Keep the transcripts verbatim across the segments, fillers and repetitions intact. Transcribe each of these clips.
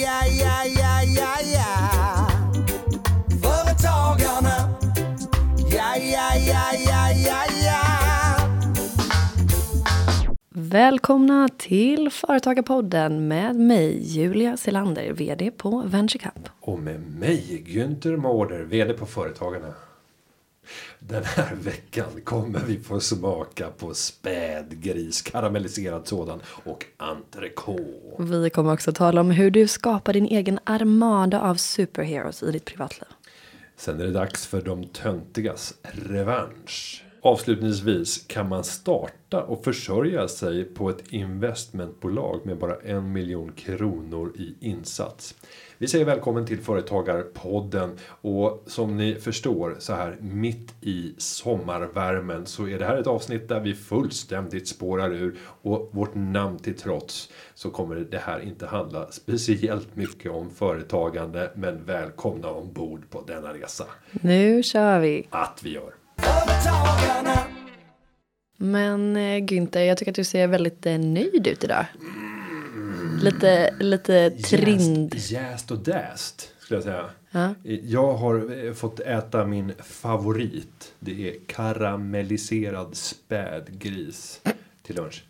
ja, ja, ja, ja, ja. Företagarna. Ja, ja, ja, ja, ja, ja. Välkomna till Företagarpodden med mig, Julia Silander, vd på VentureCap. Och med mig, Günther Mader, vd på Företagarna. Den här veckan kommer vi få smaka på spädgris, karamelliserad sådan och entrecote. Vi kommer också tala om hur du skapar din egen armada av superheroes i ditt privatliv. Sen är det dags för de töntigas revansch. Avslutningsvis, kan man starta och försörja sig på ett investmentbolag med bara en miljon kronor i insats? Vi säger välkommen till Företagarpodden, och som ni förstår så här mitt i sommarvärmen så är det här ett avsnitt där vi fullständigt spårar ur, och vårt namn till trots så kommer det här inte handla speciellt mycket om företagande, men välkomna ombord på denna resa. Nu kör vi! Att vi gör! Men Günther, jag tycker att du ser väldigt nöjd ut idag. Lite, lite trind. Jäst och däst, skulle jag säga. Ja. Jag har fått äta min favorit. Det är karamelliserad spädgris till lunch.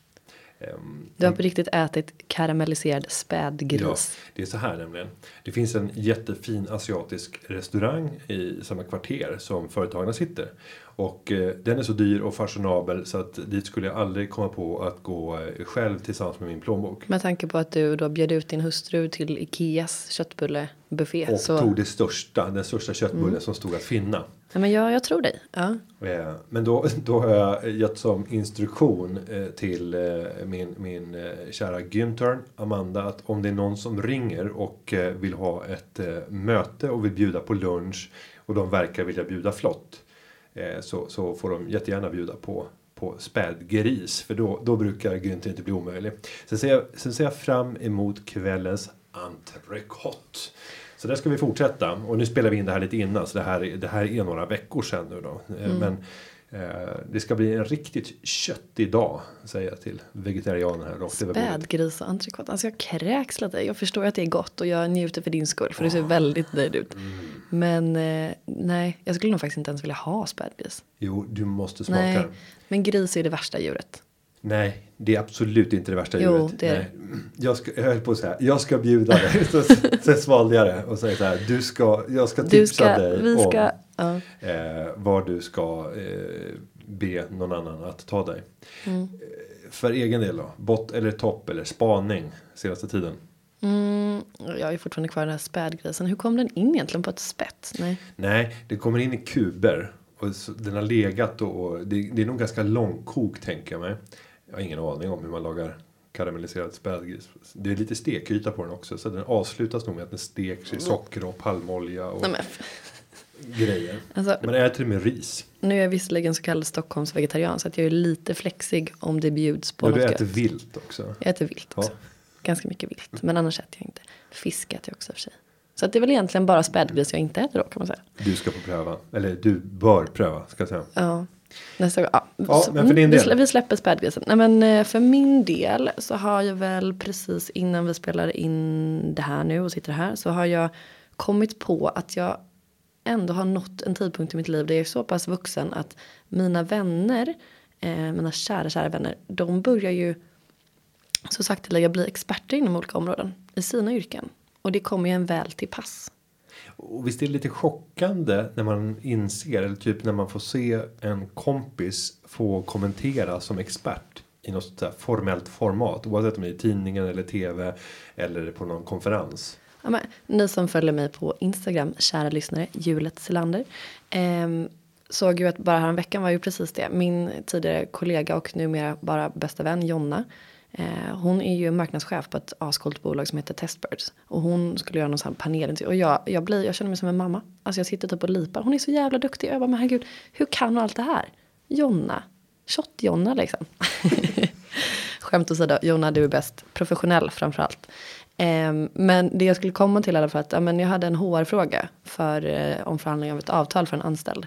Du har på riktigt ätit karamelliserad spädgris. Ja, det är så här nämligen. Det finns en jättefin asiatisk restaurang i samma kvarter som Företagarna sitter. Och eh, den är så dyr och fashionabel så att dit skulle jag aldrig komma på att gå eh, själv tillsammans med min plånbok. Med tanke på att du då bjöd ut din hustru till Ikeas köttbullebuffé. Och så... tog det största, den största köttbullen mm. som stod att finna. Ja, men jag, jag tror dig. Ja. Eh, men då, då har jag gett som instruktion eh, till eh, min, min eh, kära Günther, Amanda, att om det är någon som ringer och eh, vill ha ett eh, möte och vill bjuda på lunch och de verkar vilja bjuda flott. Så, så får de jättegärna bjuda på, på spädgris. För då, då brukar Günther inte bli omöjlig. Sen ser, jag, sen ser jag fram emot kvällens entrecote. Så där ska vi fortsätta. Och nu spelar vi in det här lite innan. Så det här, det här är några veckor sedan nu då. Mm. Men eh, det ska bli en riktigt köttig dag, säger jag till vegetarianerna här. Spädgris och entrecote. Alltså jag kräks lite. Jag förstår att det är gott och jag njuter för din skull. För ja. Det ser väldigt nöjd ut. Mm. Men eh, nej, jag skulle nog faktiskt inte ens vilja ha spädgris. Jo, du måste smaka. Nej, men gris är det värsta djuret. Nej, det är absolut inte det värsta jo, djuret. Det är... nej. Jag, ska, jag höll på att säga, jag ska bjuda dig. så, så svalde jag det och säger så här, du ska, jag ska tipsa du ska, dig vi ska, om ja. eh, var du ska eh, be någon annan att ta dig. Mm. För egen del då, bott eller topp eller spaning senaste tiden? Mm, jag är fortfarande kvar i den här spädgrisen. Hur kom den in egentligen på ett spett? Nej, Nej det kommer in i kuber. Och så, den har legat och, och det, det är nog ganska långkok, tänker jag mig. Jag har ingen aning om hur man lagar karamelliserad spädgris. Det är lite stekyta på den också. Så den avslutas nog med att den steks i socker och palmolja och Nej, men... grejer. Alltså, men jag äter med ris. Nu är jag visserligen så kallad Stockholms vegetarian, så att jag är lite flexig om det bjuds på ja, något. Du äter gött. Vilt också. Jag äter vilt också. Ja. Ganska mycket vilt. Men annars äter jag inte. Fisk äter jag också för sig. Så att det är väl egentligen bara spädgris jag inte äter då, kan man säga. Du ska få pröva. Eller du bör pröva, ska jag säga. Ja. Nästa gång. Ja, ja men för din del. Vi, slä, vi släpper spädgrisen. Nej, men för min del så har jag väl precis innan vi spelar in det här nu och sitter här. Så har jag kommit på att jag ändå har nått en tidpunkt i mitt liv där jag är så pass vuxen att mina vänner, eh, mina kära, kära vänner, de börjar ju... så sakteliga bli experter inom olika områden i sina yrken. Och det kommer ju en väl till pass. Och visst är det lite chockande när man inser, eller typ när man får se en kompis få kommentera som expert i något sådär formellt format. Oavsett om det är i tidningen eller tv eller på någon konferens. Ja, men, ni som följer mig på Instagram, kära lyssnare, Julet Silander. Ehm, såg ju att bara här en veckan var ju precis det. Min tidigare kollega och numera bara bästa vän Jonna. Hon är ju marknadschef på ett ascoolt bolag som heter Testbirds. Och hon skulle göra någon sån här panel. Och jag, jag, blir, jag känner mig som en mamma. Alltså jag sitter typ och lipar. Hon är så jävla duktig. Jag bara, men herregud, hur kan hon allt det här? Jonna. Shot-Jonna liksom. Skämt åsida, Jonna, du är bäst. Professionell framförallt. Men det jag skulle komma till i alla fall att jag hade en H R-fråga för om förhandling av ett avtal för en anställd.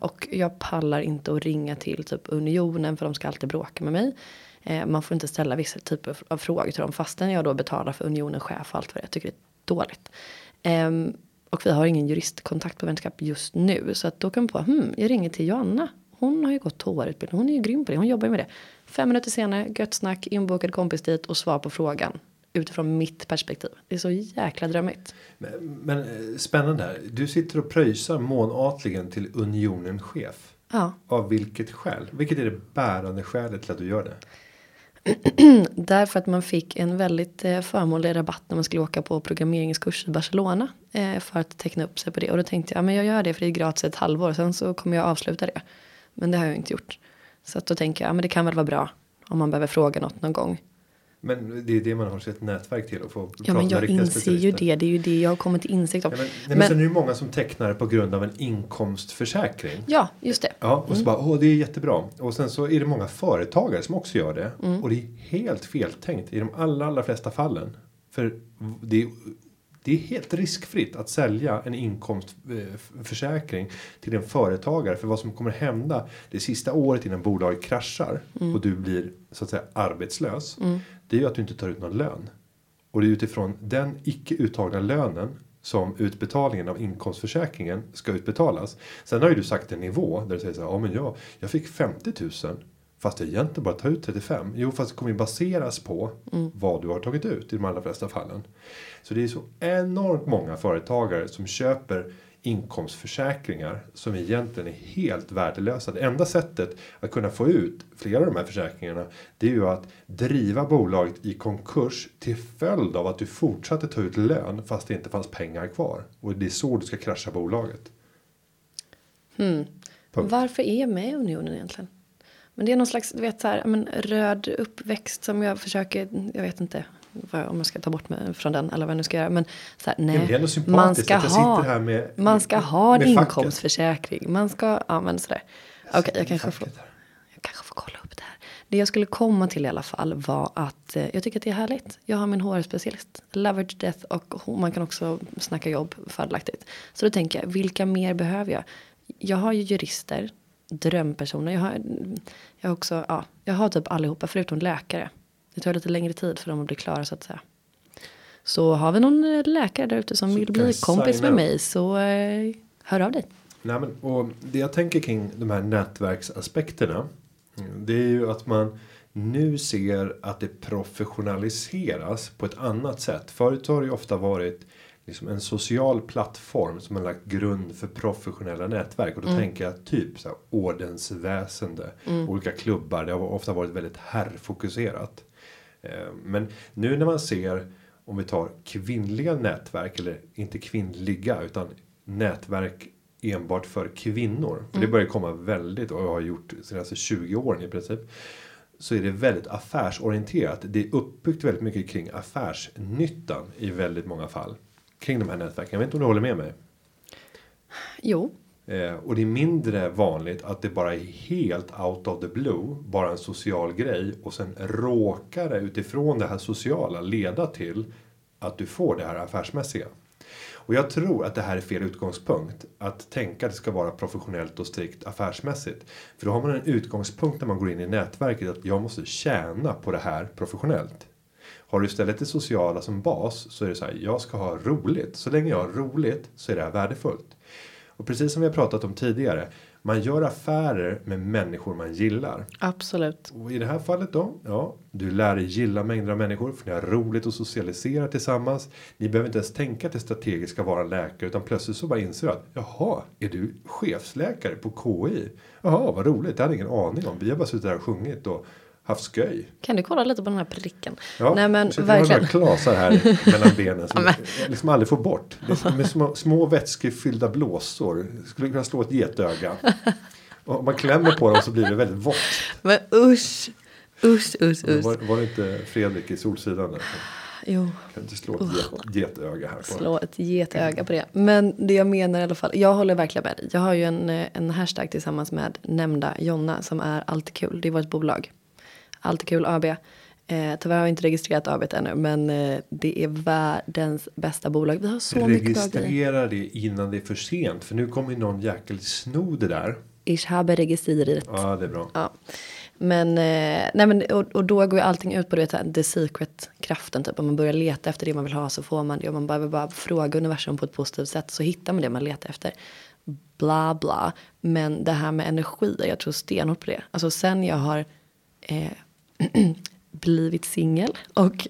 Och jag pallar inte att ringa till typ Unionen för de ska alltid bråka med mig. Eh, man får inte ställa vissa typer av frågor till dem fastän jag då betalar för unionen, chef och allt vad det. Jag tycker det är dåligt. Eh, och vi har ingen juristkontakt på VentureCap just nu. Så att då kan man på, hmm, jag ringer till Jonna. Hon har ju gått H R-utbildning, hon är ju grym på det, hon jobbar ju med det. Fem minuter senare, gött snack, inbokad kompis dit och svar på frågan. Utifrån mitt perspektiv. Det är så jäkla drömmigt. Men, men spännande här. Du sitter och pröjsar månatligen till unionen chef. Ja. Av vilket skäl? Vilket är det bärande skälet till att du gör det? Därför att man fick en väldigt förmånlig rabatt när man skulle åka på programmeringskurs i Barcelona. För att teckna upp sig på det. Och då tänkte jag, ja, men jag gör det för det är gratis ett halvår. Sen så kommer jag avsluta det. Men det har jag inte gjort. Så att då tänker jag, ja, men det kan väl vara bra om man behöver fråga något någon gång. Men det är det man har sett nätverk till att få prata med riktiga specialister. Ja, men jag inser ju det. Det är ju det jag har kommit till insikt om. Ja, men, nej, men, men sen är det ju många som tecknar på grund av en inkomstförsäkring. Ja, just det. Ja, och mm. så bara, åh, det är jättebra. Och sen så är det många företagare som också gör det. Mm. Och det är helt feltänkt i de allra, allra flesta fallen. För det är, det är helt riskfritt att sälja en inkomstförsäkring till en företagare. För vad som kommer hända det sista året innan bolaget kraschar mm. och du blir så att säga arbetslös. Mm. Det är ju att du inte tar ut någon lön. Och det är utifrån den icke uttagna lönen som utbetalningen av inkomstförsäkringen ska utbetalas. Sen har ju du sagt en nivå där du säger så här, ja men jag, jag fick femtio tusen fast jag egentligen bara tar ut trettiofem. Jo, fast det kommer ju baseras på mm. vad du har tagit ut i de allra flesta fallen. Så det är så enormt många företagare som köper inkomstförsäkringar som egentligen är helt värdelösa. Det enda sättet att kunna få ut flera av de här försäkringarna det är ju att driva bolaget i konkurs till följd av att du fortsatte ta ut lön fast det inte fanns pengar kvar. Och det är så du ska krascha bolaget. Mm. Varför är jag med i unionen egentligen? Men det är någon slags, du vet så här, men röd uppväxt som jag försöker, jag vet inte om jag ska ta bort mig från den eller vad jag nu ska göra. Men så här, nej, man ska ha, här med, man ska med, ha en inkomstförsäkring. Facket. Man ska, ja men sådär. Okej, okay, jag, kanske får, jag kanske får kolla upp det här. Det jag skulle komma till i alla fall var att jag tycker att det är härligt. Jag har min H R-specialist, leverage death och man kan också snacka jobb fördelaktigt. Så då tänker jag, vilka mer behöver jag? Jag har ju jurister. Drömpersoner. Jag har, jag har också, ja, jag har typ allihopa förutom läkare. Det tar lite längre tid för dem att bli klara så att säga. Så har vi någon läkare där ute som så vill bli kompis med mig så eh, hör av dig. Nej, men, och det jag tänker kring de här nätverksaspekterna det är ju att man nu ser att det professionaliseras på ett annat sätt. Förut har det ju ofta varit liksom en social plattform som har lagt grund för professionella nätverk. Och då mm. tänker jag typ så här, ordensväsende. Mm. Olika klubbar. Det har ofta varit väldigt herrfokuserat. Men nu när man ser, om vi tar kvinnliga nätverk. Eller inte kvinnliga utan nätverk enbart för kvinnor. Mm. För det börjar komma väldigt, och jag har gjort de senaste tjugo åren i princip. Så är det väldigt affärsorienterat. Det är uppbyggt väldigt mycket kring affärsnyttan i väldigt många fall. Kring de här nätverken. Jag vet inte om du håller med mig. Jo. Eh, och det är mindre vanligt att det bara är helt out of the blue. Bara en social grej. Och sen råkar det utifrån det här sociala leda till att du får det här affärsmässiga. Och jag tror att det här är fel utgångspunkt. Att tänka att det ska vara professionellt och strikt affärsmässigt. För då har man en utgångspunkt när man går in i nätverket. Att jag måste tjäna på det här professionellt. Har du istället det sociala som bas så är det så här, jag ska ha roligt. Så länge jag har roligt så är det här värdefullt. Och precis som vi har pratat om tidigare, man gör affärer med människor man gillar. Absolut. Och i det här fallet då, ja, du lär dig gilla mängder av människor för ni har roligt och socialiserar tillsammans. Ni behöver inte ens tänka att det strategiskt ska vara läkare utan plötsligt så bara inser att, jaha, är du chefsläkare på K I? Jaha, vad roligt, det hade ingen aning om. Vi har bara suttit där och sjungit och haft sköj. Kan du kolla lite på den här pricken? Ja, nej, men, så det verkligen. Några klasar här mellan benen som jag liksom aldrig får bort. Det är som med små, små vätskefyllda blåsor. Skulle kunna slå ett getöga. Och om man klämmer på dem så blir det väldigt vått. Men usch, usch, usch, usch. Var, var det inte Fredrik i Solsidan där? Jo. Kan inte slå ett uh. getöga här på slå ett getöga på det. Men det jag menar i alla fall, jag håller verkligen med dig. Jag har ju en, en hashtag tillsammans med nämnda Jonna som är Allt är kul. Det är vårt bolag. Allt är kul A B. Eh, tyvärr har jag inte registrerat A B ännu. Men eh, det är världens bästa bolag. Vi har så registrera det innan det är för sent. För nu kommer ju någon jäkel sno det där. Ich habe registriert. Ja, det är bra. Ja. Men, eh, nej men, och, och då går ju allting ut på det, the secret-kraften. Typ. Om man börjar leta efter det man vill ha så får man det. Om man bara, bara frågar universum på ett positivt sätt så hittar man det man letar efter. Bla bla. Men det här med energi, jag tror stenhårt på det. Alltså sen jag har eh, blivit singel och,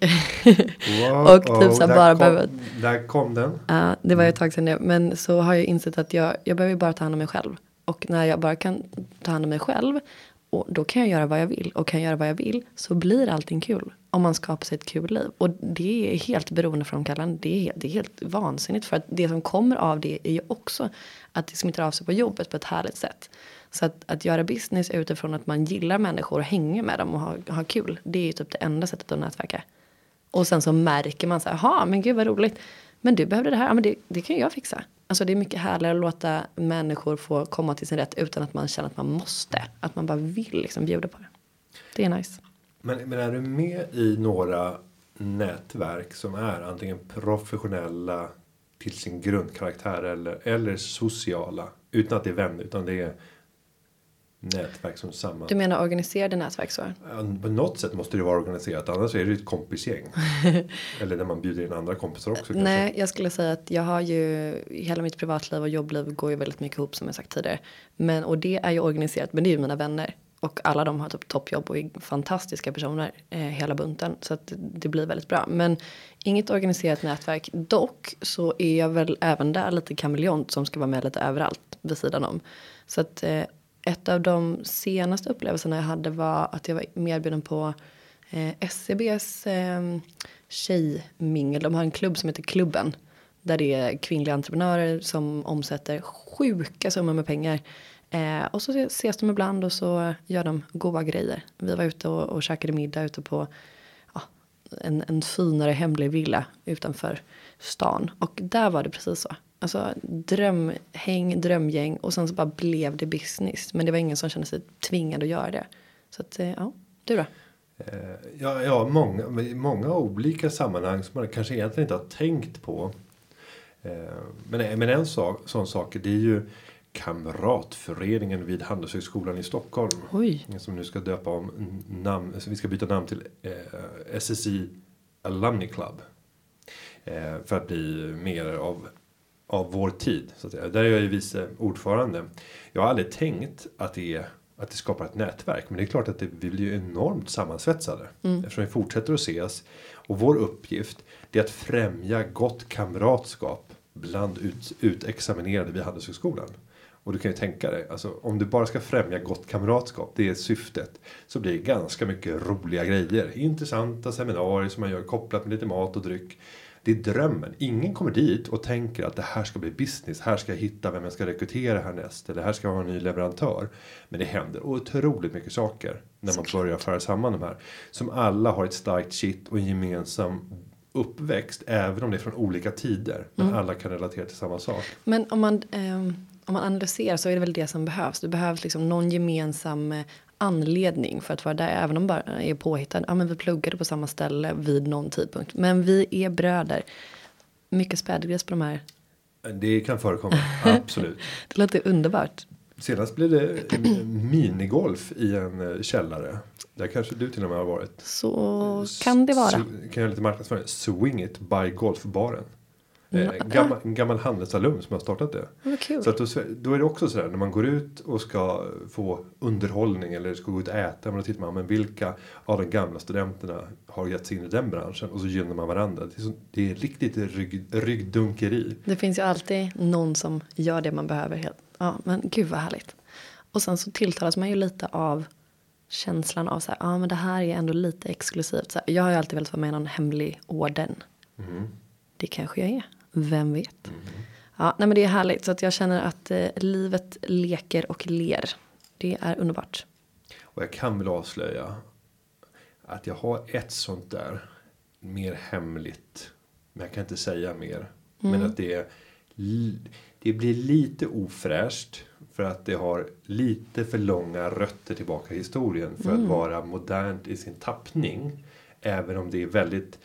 wow, och typ oh, så bara kom, behövt. Där kom den. Ja, uh, det var ju ett tag sedan det. Men så har jag insett att jag, jag behöver bara ta hand om mig själv. Och när jag bara kan ta hand om mig själv, och då kan jag göra vad jag vill. Och kan jag göra vad jag vill så blir allting kul. Om man skapar sig ett kul liv. Och det är helt beroendeframkallande. Det är, det är helt vansinnigt. För att det som kommer av det är ju också att det smittar av sig på jobbet på ett härligt sätt. Så att, att göra business utifrån att man gillar människor och hänger med dem och ha, ha kul. Det är ju typ det enda sättet att nätverka. Och sen så märker man så här, jaha, men gud vad roligt. Men du behövde det här, ja men det, det kan jag fixa. Alltså det är mycket härligare att låta människor få komma till sin rätt utan att man känner att man måste. Att man bara vill liksom bjuda på det. Det är nice. Men, men är du med i några nätverk som är antingen professionella till sin grundkaraktär eller, eller sociala? Utan att det är vänner, utan det är nätverk som samma. Du menar organiserade nätverk så? På något sätt måste det vara organiserat, annars är det ett kompisgäng. Eller när man bjuder in andra kompisar också. Kanske. Nej, jag skulle säga att jag har ju, hela mitt privatliv och jobbliv går ju väldigt mycket ihop som jag sagt tidigare. Men, och det är ju organiserat, men det är ju mina vänner. Och alla de har typ toppjobb och är fantastiska personer, eh, hela bunten. Så att det, det blir väldigt bra. Men inget organiserat nätverk. Dock så är jag väl även där lite kameleont som ska vara med lite överallt vid sidan om. Så att... Eh, Ett av de senaste upplevelserna jag hade var att jag var medbjuden på eh, S C B:s eh, tjejmingel. De har en klubb som heter Klubben. Där det är kvinnliga entreprenörer som omsätter sjuka summor med pengar. Eh, och så ses de ibland och så gör de goda grejer. Vi var ute och, och käkade middag ute på ja, en, en finare hemlig villa utanför stan. Och där var det precis så. Alltså drömhäng, drömgäng och sen så bara blev det business. Men det var ingen som kände sig tvingad att göra det. Så att, ja, du då? Ja, ja många, många olika sammanhang som man kanske egentligen inte har tänkt på. Men, men en sak, sån sak, det är ju kamratföreningen vid Handelshögskolan i Stockholm. Oj. Som nu ska döpa om namn, så vi ska byta namn till eh, S S I Alumni Club. Eh, för att bli mer av... av vår tid. Så att säga. Där är jag ju vice ordförande. Jag har aldrig tänkt att det, är, att det skapar ett nätverk. Men det är klart att det blir ju enormt sammansvetsade. Mm. Eftersom vi fortsätter att ses. Och vår uppgift är att främja gott kamratskap bland ut, utexaminerade vid Handelshögskolan. Och du kan ju tänka dig, alltså, om du bara ska främja gott kamratskap, det är syftet, så blir det ganska mycket roliga grejer. Intressanta seminarier som man gör kopplat med lite mat och dryck. Det är drömmen. Ingen kommer dit och tänker att det här ska bli business. Här ska jag hitta vem jag ska rekrytera härnäst. Eller här ska jag ha en ny leverantör. Men det händer otroligt mycket saker. När man börjar föra samman de här. Som alla har ett starkt shit och en gemensam uppväxt. Även om det är från olika tider. Men mm. alla kan relatera till samma sak. Men om man, eh, om man analyserar så är det väl det som behövs. Det behövs liksom någon gemensam... Eh, anledning för att vara där, även om bara är påhittad. Ja, men vi pluggade på samma ställe vid någon tidpunkt. Men vi är bröder. Mycket spädgräs på de här. Det kan förekomma, absolut. Det låter underbart. Senast blev det minigolf i en källare. Där kanske du till och med har varit. Så kan det vara. Så, kan jag lite marknadsföring? Swing it by golfbaren. En gammal, gammal handelsalum som har startat det. Cool. Så att då, då är det också sådär. När man går ut och ska få underhållning. Eller ska gå ut och äta. Men då tittar man. Men vilka av de gamla studenterna har gett sig in i den branschen. Och så gynnar man varandra. Det är, så, det är riktigt rygg, ryggdunkeri. Det finns ju alltid någon som gör det man behöver. Helt. Ja, men gud vad härligt. Och sen så tilltalas man ju lite av. Känslan av så här. Ja, men det här är ändå lite exklusivt. Så här, jag har ju alltid velat vara med i någon hemlig orden. Mm. Det kanske jag är. Vem vet? Mm. Ja, nej men det är härligt. Så att jag känner att eh, livet leker och ler. Det är underbart. Och jag kan väl avslöja att jag har ett sånt där mer hemligt. Men jag kan inte säga mer. Mm. Men att det, det blir lite ofräscht. För att det har lite för långa rötter tillbaka i historien. För mm. att vara modernt i sin tappning. Även om det är väldigt...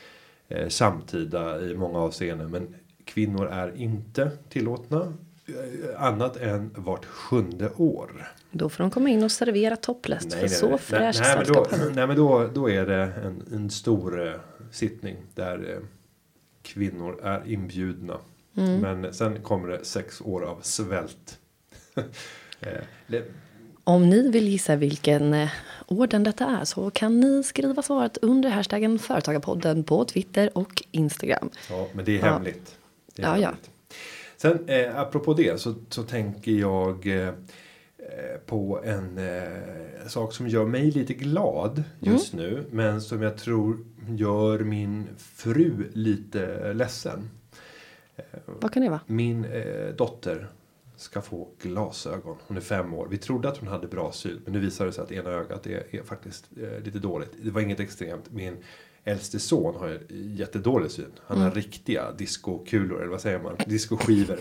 samtida i många avseenden, men kvinnor är inte tillåtna annat än vart sjunde år. Då får de komma in och servera topless nej, för nej, så fräscht sällskap. Nej, nej men då, då är det en, en stor eh, sittning där eh, kvinnor är inbjudna. Mm. Men sen kommer det sex år av svält. eh, le- Om ni vill gissa vilken orden detta är så kan ni skriva svaret under hashtaggen Företagarpodden på Twitter och Instagram. Ja, men det är hemligt. Det är ja, hemligt. Ja. Sen, eh, apropå det så, så tänker jag eh, på en eh, sak som gör mig lite glad just mm. nu. Men som jag tror gör min fru lite ledsen. Eh, Vad kan det vara? Min eh, dotter ska få glasögon. Hon är fem år. Vi trodde att hon hade bra syn. Men nu visar det sig att ena ögat är, är faktiskt eh, lite dåligt. Det var inget extremt. Min äldste son har jättedålig syn. Han mm. har riktiga diskokulor. Eller vad säger man? Diskoskivor.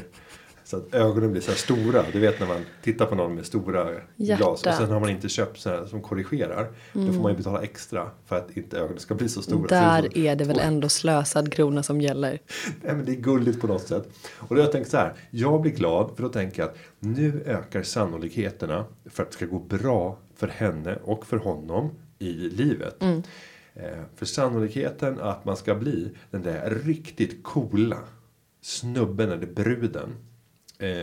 Så att ögonen blir så här stora. Du vet när man tittar på någon med stora Hjärtat. glas. Och sen har man inte köpt så här som korrigerar. Mm. Då får man ju betala extra. För att inte ögonen ska bli så stora. Där så är det väl ändå slösad krona som gäller. Nej men det är gulligt på något sätt. Och då jag tänker så här. Jag blir glad för då tänker jag att nu ökar sannolikheterna. För att det ska gå bra för henne och för honom i livet. Mm. För sannolikheten att man ska bli den där riktigt coola snubben eller bruden.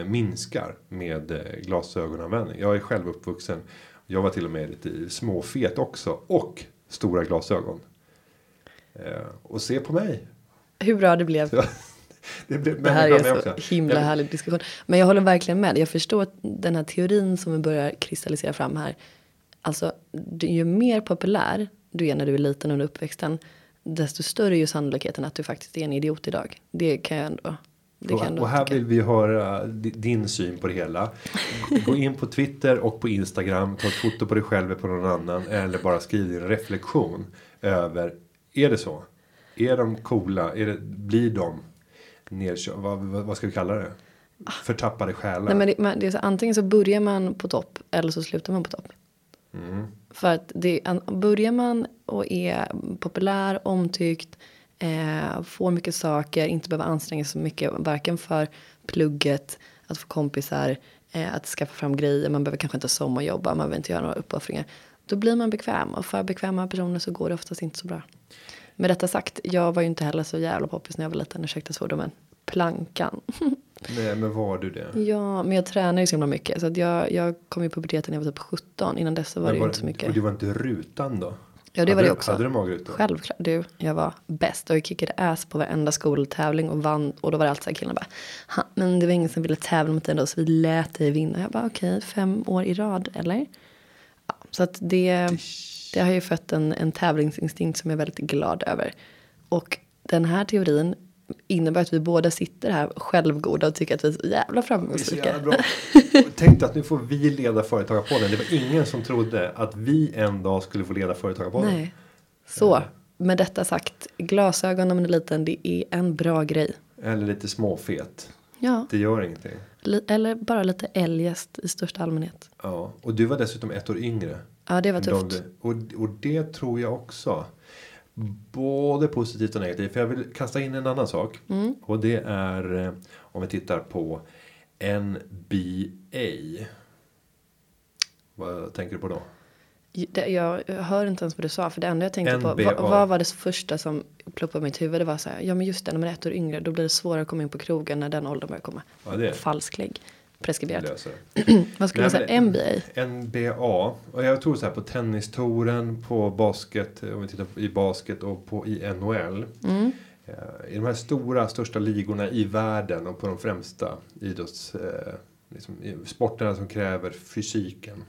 Minskar med glasögonanvändning. Jag är själv uppvuxen. Jag var till och med lite småfet också. Och stora glasögon. Och se på mig. Hur bra det blev. Det, blev, det här är så också. himla jag, härlig diskussion. Men jag håller verkligen med. Jag förstår att den här teorin som vi börjar kristallisera fram här. Alltså det är ju mer populär du är när du är liten under uppväxten. Desto större är ju sannolikheten att du faktiskt är en idiot idag. Det kan jag ändå... Och, och här vill vi höra din syn på det hela. Gå in på Twitter och på Instagram. Ta ett foto på dig själv eller på någon annan. Eller bara skriv din reflektion över, är det så? Är de coola? Är det, blir de nerkörda? Vad, vad ska vi kalla det? Förtappade själar? Nej, men det, men det är så, antingen så börjar man på topp eller så slutar man på topp. Mm. För att det, börjar man och är populär, omtyckt... Eh, får mycket saker, inte behöva anstränga så mycket varken för plugget, att få kompisar, eh, att skaffa fram grejer, man behöver kanske inte sommarjobba, man behöver inte göra några uppoffringar, då blir man bekväm, och för bekväma personer så går det oftast inte så bra. Med detta sagt, jag var ju inte heller så jävla poppis när jag var liten, ursäkta svordomen, plankan. Nej, men var du det? Ja, men jag tränar ju så himla mycket, så att jag, jag kom i puberteten när jag var typ sjutton, innan dess så var men det var, ju inte så mycket. Och det var inte rutan då? Ja, det hade var det också. Hade du magrutor? Självklart. Du, jag var bäst. Och jag kickade ass på varenda skoltävling och vann. Och då var det alltid så här, killarna bara, ha, men det var ingen som ville tävla mot dig ändå, så vi lät dig vinna. Jag bara, okej, okay, fem år i rad, eller? Ja, så att det, det har ju fött en, en tävlingsinstinkt som jag är väldigt glad över. Och den här teorin innebär att vi båda sitter här självgoda och tycker att vi är så jävla framgångsrika. Tänkte att nu får vi leda Företagarpodden. Det var ingen som trodde att vi en dag skulle få leda Företagarpodden. Nej. Så, med detta sagt, glasögon om man är liten, det är en bra grej. Eller lite småfet. Ja. Det gör ingenting. Eller bara lite eljest i största allmänhet. Ja, och du var dessutom ett år yngre. Ja, det var tufft. Och, och det tror jag också. Både positivt och negativt. För jag vill kasta in en annan sak. Mm. Och det är, om vi tittar på N B A. Vad tänker du på då? Det, jag hör inte ens vad du sa. För det enda jag tänkte N B A. På. Vad, vad var det första som ploppade i mitt huvud? Det var så här. Ja men just det. När man är ett år yngre. Då blir det svårare att komma in på krogen. När den åldern börjar komma. Ja, det är. Falsklägg. Preskriberat. Vad skulle Nej, man säga? N B A? N B A. Och jag tror så här på tennistouren, på basket, om vi tittar på, i basket och på i N H L. Mm. Eh, I de här stora, största ligorna i världen och på de främsta idrotts, eh, liksom, sporterna som kräver fysiken.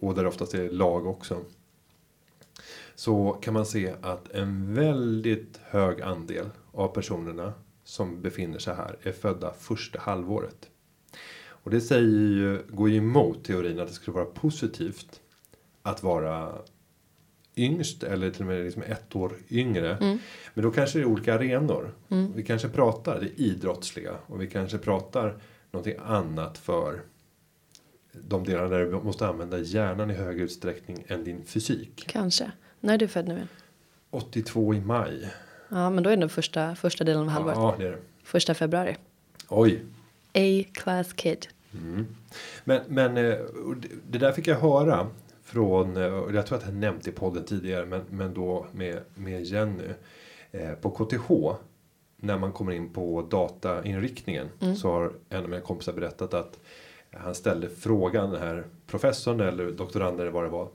Och där oftast är lag också. Så kan man se att en väldigt hög andel av personerna som befinner sig här är födda första halvåret. Och det säger ju, går ju emot teorin att det skulle vara positivt att vara yngst eller till och med liksom ett år yngre. Mm. Men då kanske det är olika arenor. Mm. Vi kanske pratar det idrottsliga och vi kanske pratar någonting annat för de delarna där du måste använda hjärnan i högre utsträckning än din fysik. Kanske. När är du född nu? åttiotvå i maj. Ja, men då är det den första, första delen av halvåret. Ja, det är det. Första februari. Oj. A-class kid. Mm. Men, men det där fick jag höra från, och jag tror att jag nämnt i podden tidigare, men, men då med, med Jenny på K T H. När man kommer in på datainriktningen mm. så har en av mina kompisar berättat att han ställde frågan, den här professorn eller doktoranden eller vad det var.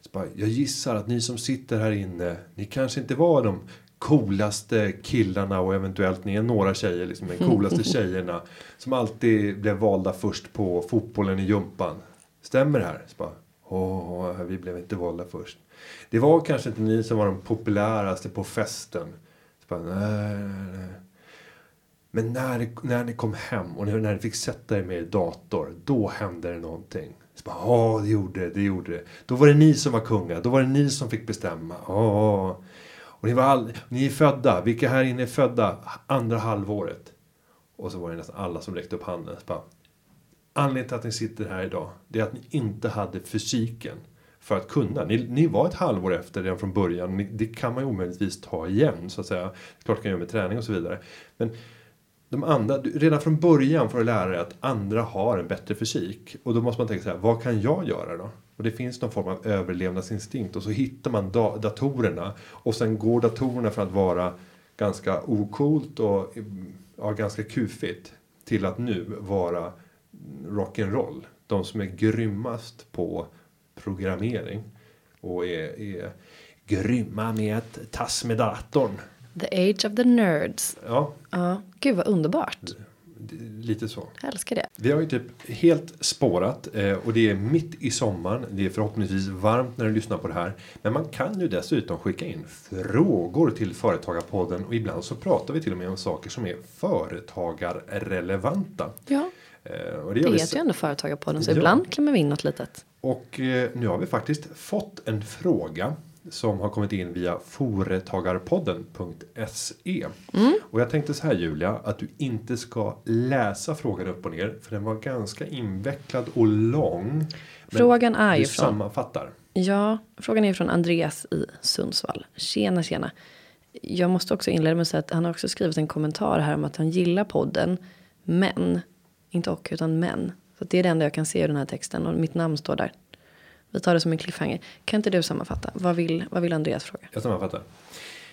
Så bara, jag gissar att ni som sitter här inne, ni kanske inte var de coolaste killarna och eventuellt ni är några tjejer, liksom de coolaste tjejerna som alltid blev valda först på fotbollen i jumpan. Stämmer det här? Så bara, åh, vi blev inte valda först. Det var kanske inte ni som var de populäraste på festen. Nej, nej, nej. Men när, när ni kom hem och när ni fick sätta er med er dator, då hände det någonting. Ja, det gjorde det, det gjorde det. Då var det ni som var kungar, då var det ni som fick bestämma. Åh. Och ni, var all, ni är födda, vilka här inne är födda andra halvåret? Och så var det nästan alla som räckte upp handen. Bara, anledningen till att ni sitter här idag, det är att ni inte hade fysiken för att kunna. Ni, ni var ett halvår efter redan från början. Det kan man ju omöjligtvis ta igen så att säga. Klart kan jag göra med träning och så vidare. Men de andra, redan från början får du lära dig att andra har en bättre fysik. Och då måste man tänka så här, vad kan jag göra då? Och det finns någon form av överlevnadsinstinkt. Och så hittar man da- datorerna. Och sen går datorerna från att vara ganska ocoolt och ja, ganska kufigt till att nu vara rock'n'roll. De som är grymmast på programmering och är, är grymma med ett tass med datorn. The age of the nerds. Ja. Ja. Gud vad underbart. Lite så. Jag älskar det. Vi har ju typ helt spårat och det är mitt i sommaren. Det är förhoppningsvis varmt när du lyssnar på det här. Men man kan ju dessutom skicka in frågor till Företagarpodden och ibland så pratar vi till och med om saker som är företagarrelevanta. Ja. Och det vet vi... ju ändå Företagarpodden så ja. Ibland klämmer vi in något litet. Och eh, nu har vi faktiskt fått en fråga som har kommit in via företagarpodden punkt se. Mm. Och jag tänkte så här Julia, att du inte ska läsa frågan upp och ner. För den var ganska invecklad och lång. Frågan är ju från... sammanfattar. Ja, frågan är från Andreas i Sundsvall. Tjena, tjena. Jag måste också inleda med att säga att han har också skrivit en kommentar här om att han gillar podden. Men, inte och utan men. Så det är det enda jag kan se i den här texten och mitt namn står där. Vi tar det som en cliffhanger. Kan inte du sammanfatta? Vad vill, vad vill Andreas fråga? Jag sammanfattar.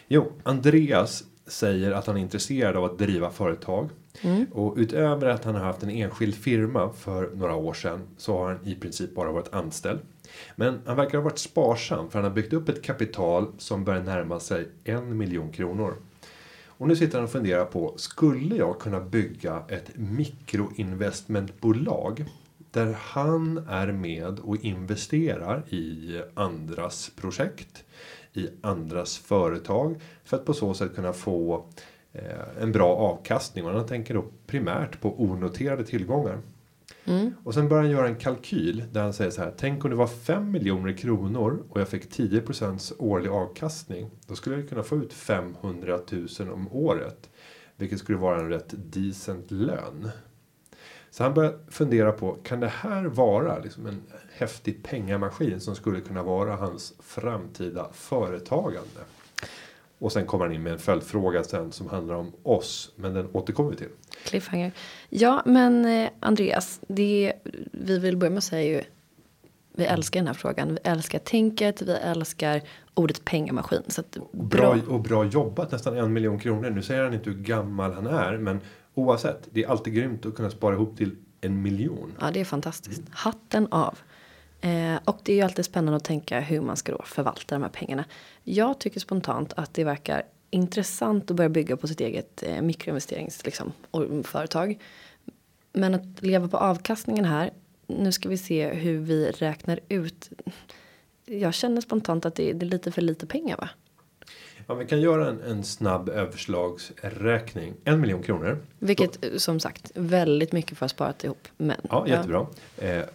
Jo, Andreas säger att han är intresserad av att driva företag. Mm. Och utöver att han har haft en enskild firma för några år sedan så har han i princip bara varit anställd. Men han verkar ha varit sparsam för han har byggt upp ett kapital som börjar närma sig en miljon kronor. Och nu sitter han och funderar på, skulle jag kunna bygga ett mikroinvestmentbolag där han är med och investerar i andras projekt, i andras företag för att på så sätt kunna få eh, en bra avkastning. Och han tänker då primärt på onoterade tillgångar. Mm. Och sen börjar han göra en kalkyl där han säger så här, tänk om det var fem miljoner kronor och jag fick tio procent årlig avkastning. Då skulle jag kunna få ut femhundratusen om året, vilket skulle vara en rätt decent lön. Så han börjar fundera på, kan det här vara liksom en häftig pengamaskin som skulle kunna vara hans framtida företagande? Och sen kommer han in med en följdfråga sen som handlar om oss. Men den återkommer vi till. Cliffhanger. Ja, men eh, Andreas, det vi vill börja med att säga ju, vi älskar den här frågan. Vi älskar tänket, vi älskar ordet pengamaskin. Så att, bra. Bra, och bra jobbat, nästan en miljon kronor. Nu säger han inte hur gammal han är, men oavsett, det är alltid grymt att kunna spara ihop till en miljon. Ja, det är fantastiskt. Mm. Hatten av. Eh, och det är ju alltid spännande att tänka hur man ska då förvalta de här pengarna. Jag tycker spontant att det verkar intressant att börja bygga på sitt eget eh, mikroinvesterings, liksom, företag. Men att leva på avkastningen här, nu ska vi se hur vi räknar ut. Jag känner spontant att det är, det är lite för lite pengar, va? Ja, vi kan göra en, en snabb överslagsräkning. En miljon kronor. Vilket då, som sagt, väldigt mycket för att spara ihop. Men, ja, jättebra. Ja. Eh,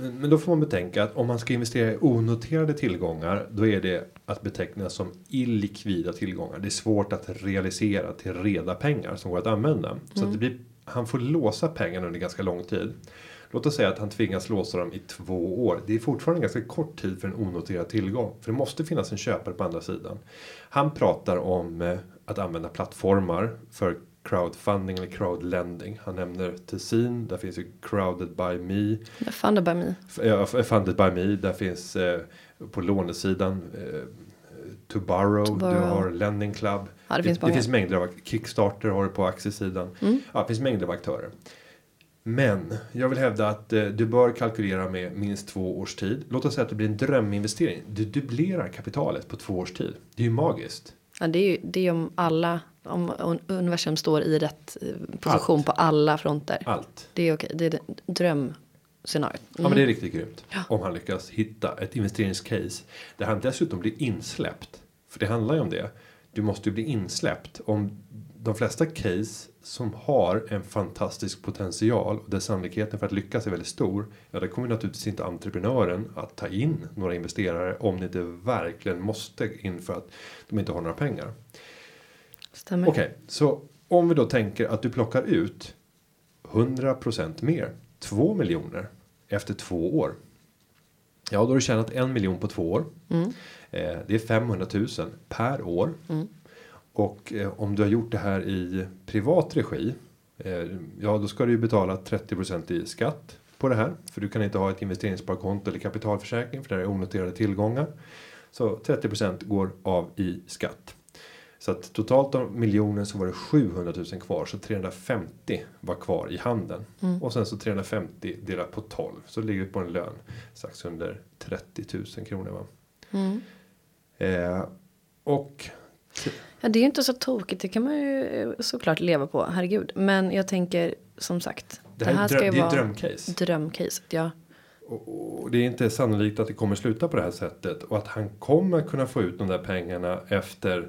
men då får man betänka att om man ska investera i onoterade tillgångar, då är det att betecknas som illikvida tillgångar. Det är svårt att realisera till reda pengar som går att använda. Mm. Så att det blir, han får låsa pengarna under ganska lång tid. Låt oss säga att han tvingas låsa dem i två år. Det är fortfarande ganska kort tid för en onoterad tillgång. För det måste finnas en köpare på andra sidan. Han pratar om att använda plattformar för crowdfunding eller crowdlending. Han nämner Tessin, där finns ju Crowded by Me. Funded by Me. Ja, Funded by Me, där finns eh, på lånesidan eh, To Borrow, to borrow. Du har Lending Club. Ja, det, det, finns det finns mängder av Kickstarter har du på aktiesidan. Mm. Ja, det finns mängder av aktörer. Men jag vill hävda att eh, du bör kalkylera med minst två års tid. Låt oss säga att det blir en dröminvestering. Du dubblerar kapitalet på två års tid. Det är ju magiskt. Ja, det är ju det är om alla, om universum står i rätt position Allt. På alla fronter. Allt. Det är okej, det är drömscenariot. Mm. Ja, men det är riktigt grymt. Ja. Om han lyckas hitta ett investeringscase där han dessutom blir insläppt. För det handlar ju om det. Du måste ju bli insläppt. Om de flesta case som har en fantastisk potential och där sannolikheten för att lyckas är väldigt stor, ja, det kommer naturligtvis inte entreprenören att ta in några investerare om det inte verkligen måste in för att de inte har några pengar. Stämmer. Okej, okay, så om vi då tänker att du plockar ut hundra procent mer, två miljoner efter två år. Ja, då har du tjänat en miljon på två år. Mm. Eh, det är femhundratusen per år. Mm. Och eh, om du har gjort det här i privat regi, eh, ja då ska du ju betala trettio procent i skatt på det här. För du kan inte ha ett investeringssparkonto eller kapitalförsäkring, för det är onoterade tillgångar. Så trettio procent går av i skatt. Så att totalt av miljonen så var det sjuhundratusen kvar, så trehundrafemtio var kvar i handen. Mm. Och sen så trehundrafemtio delat på tolv, så ligger vi på en lön strax under trettiotusen kronor, va? Mm. Eh, och... Ja, det är ju inte så tokigt, det kan man ju såklart leva på, herregud. Men jag tänker, som sagt, det här, det här dröm, ska ju det är vara drömcase. drömcase ja. och, och det är inte sannolikt att det kommer sluta på det här sättet. Och att han kommer kunna få ut de där pengarna efter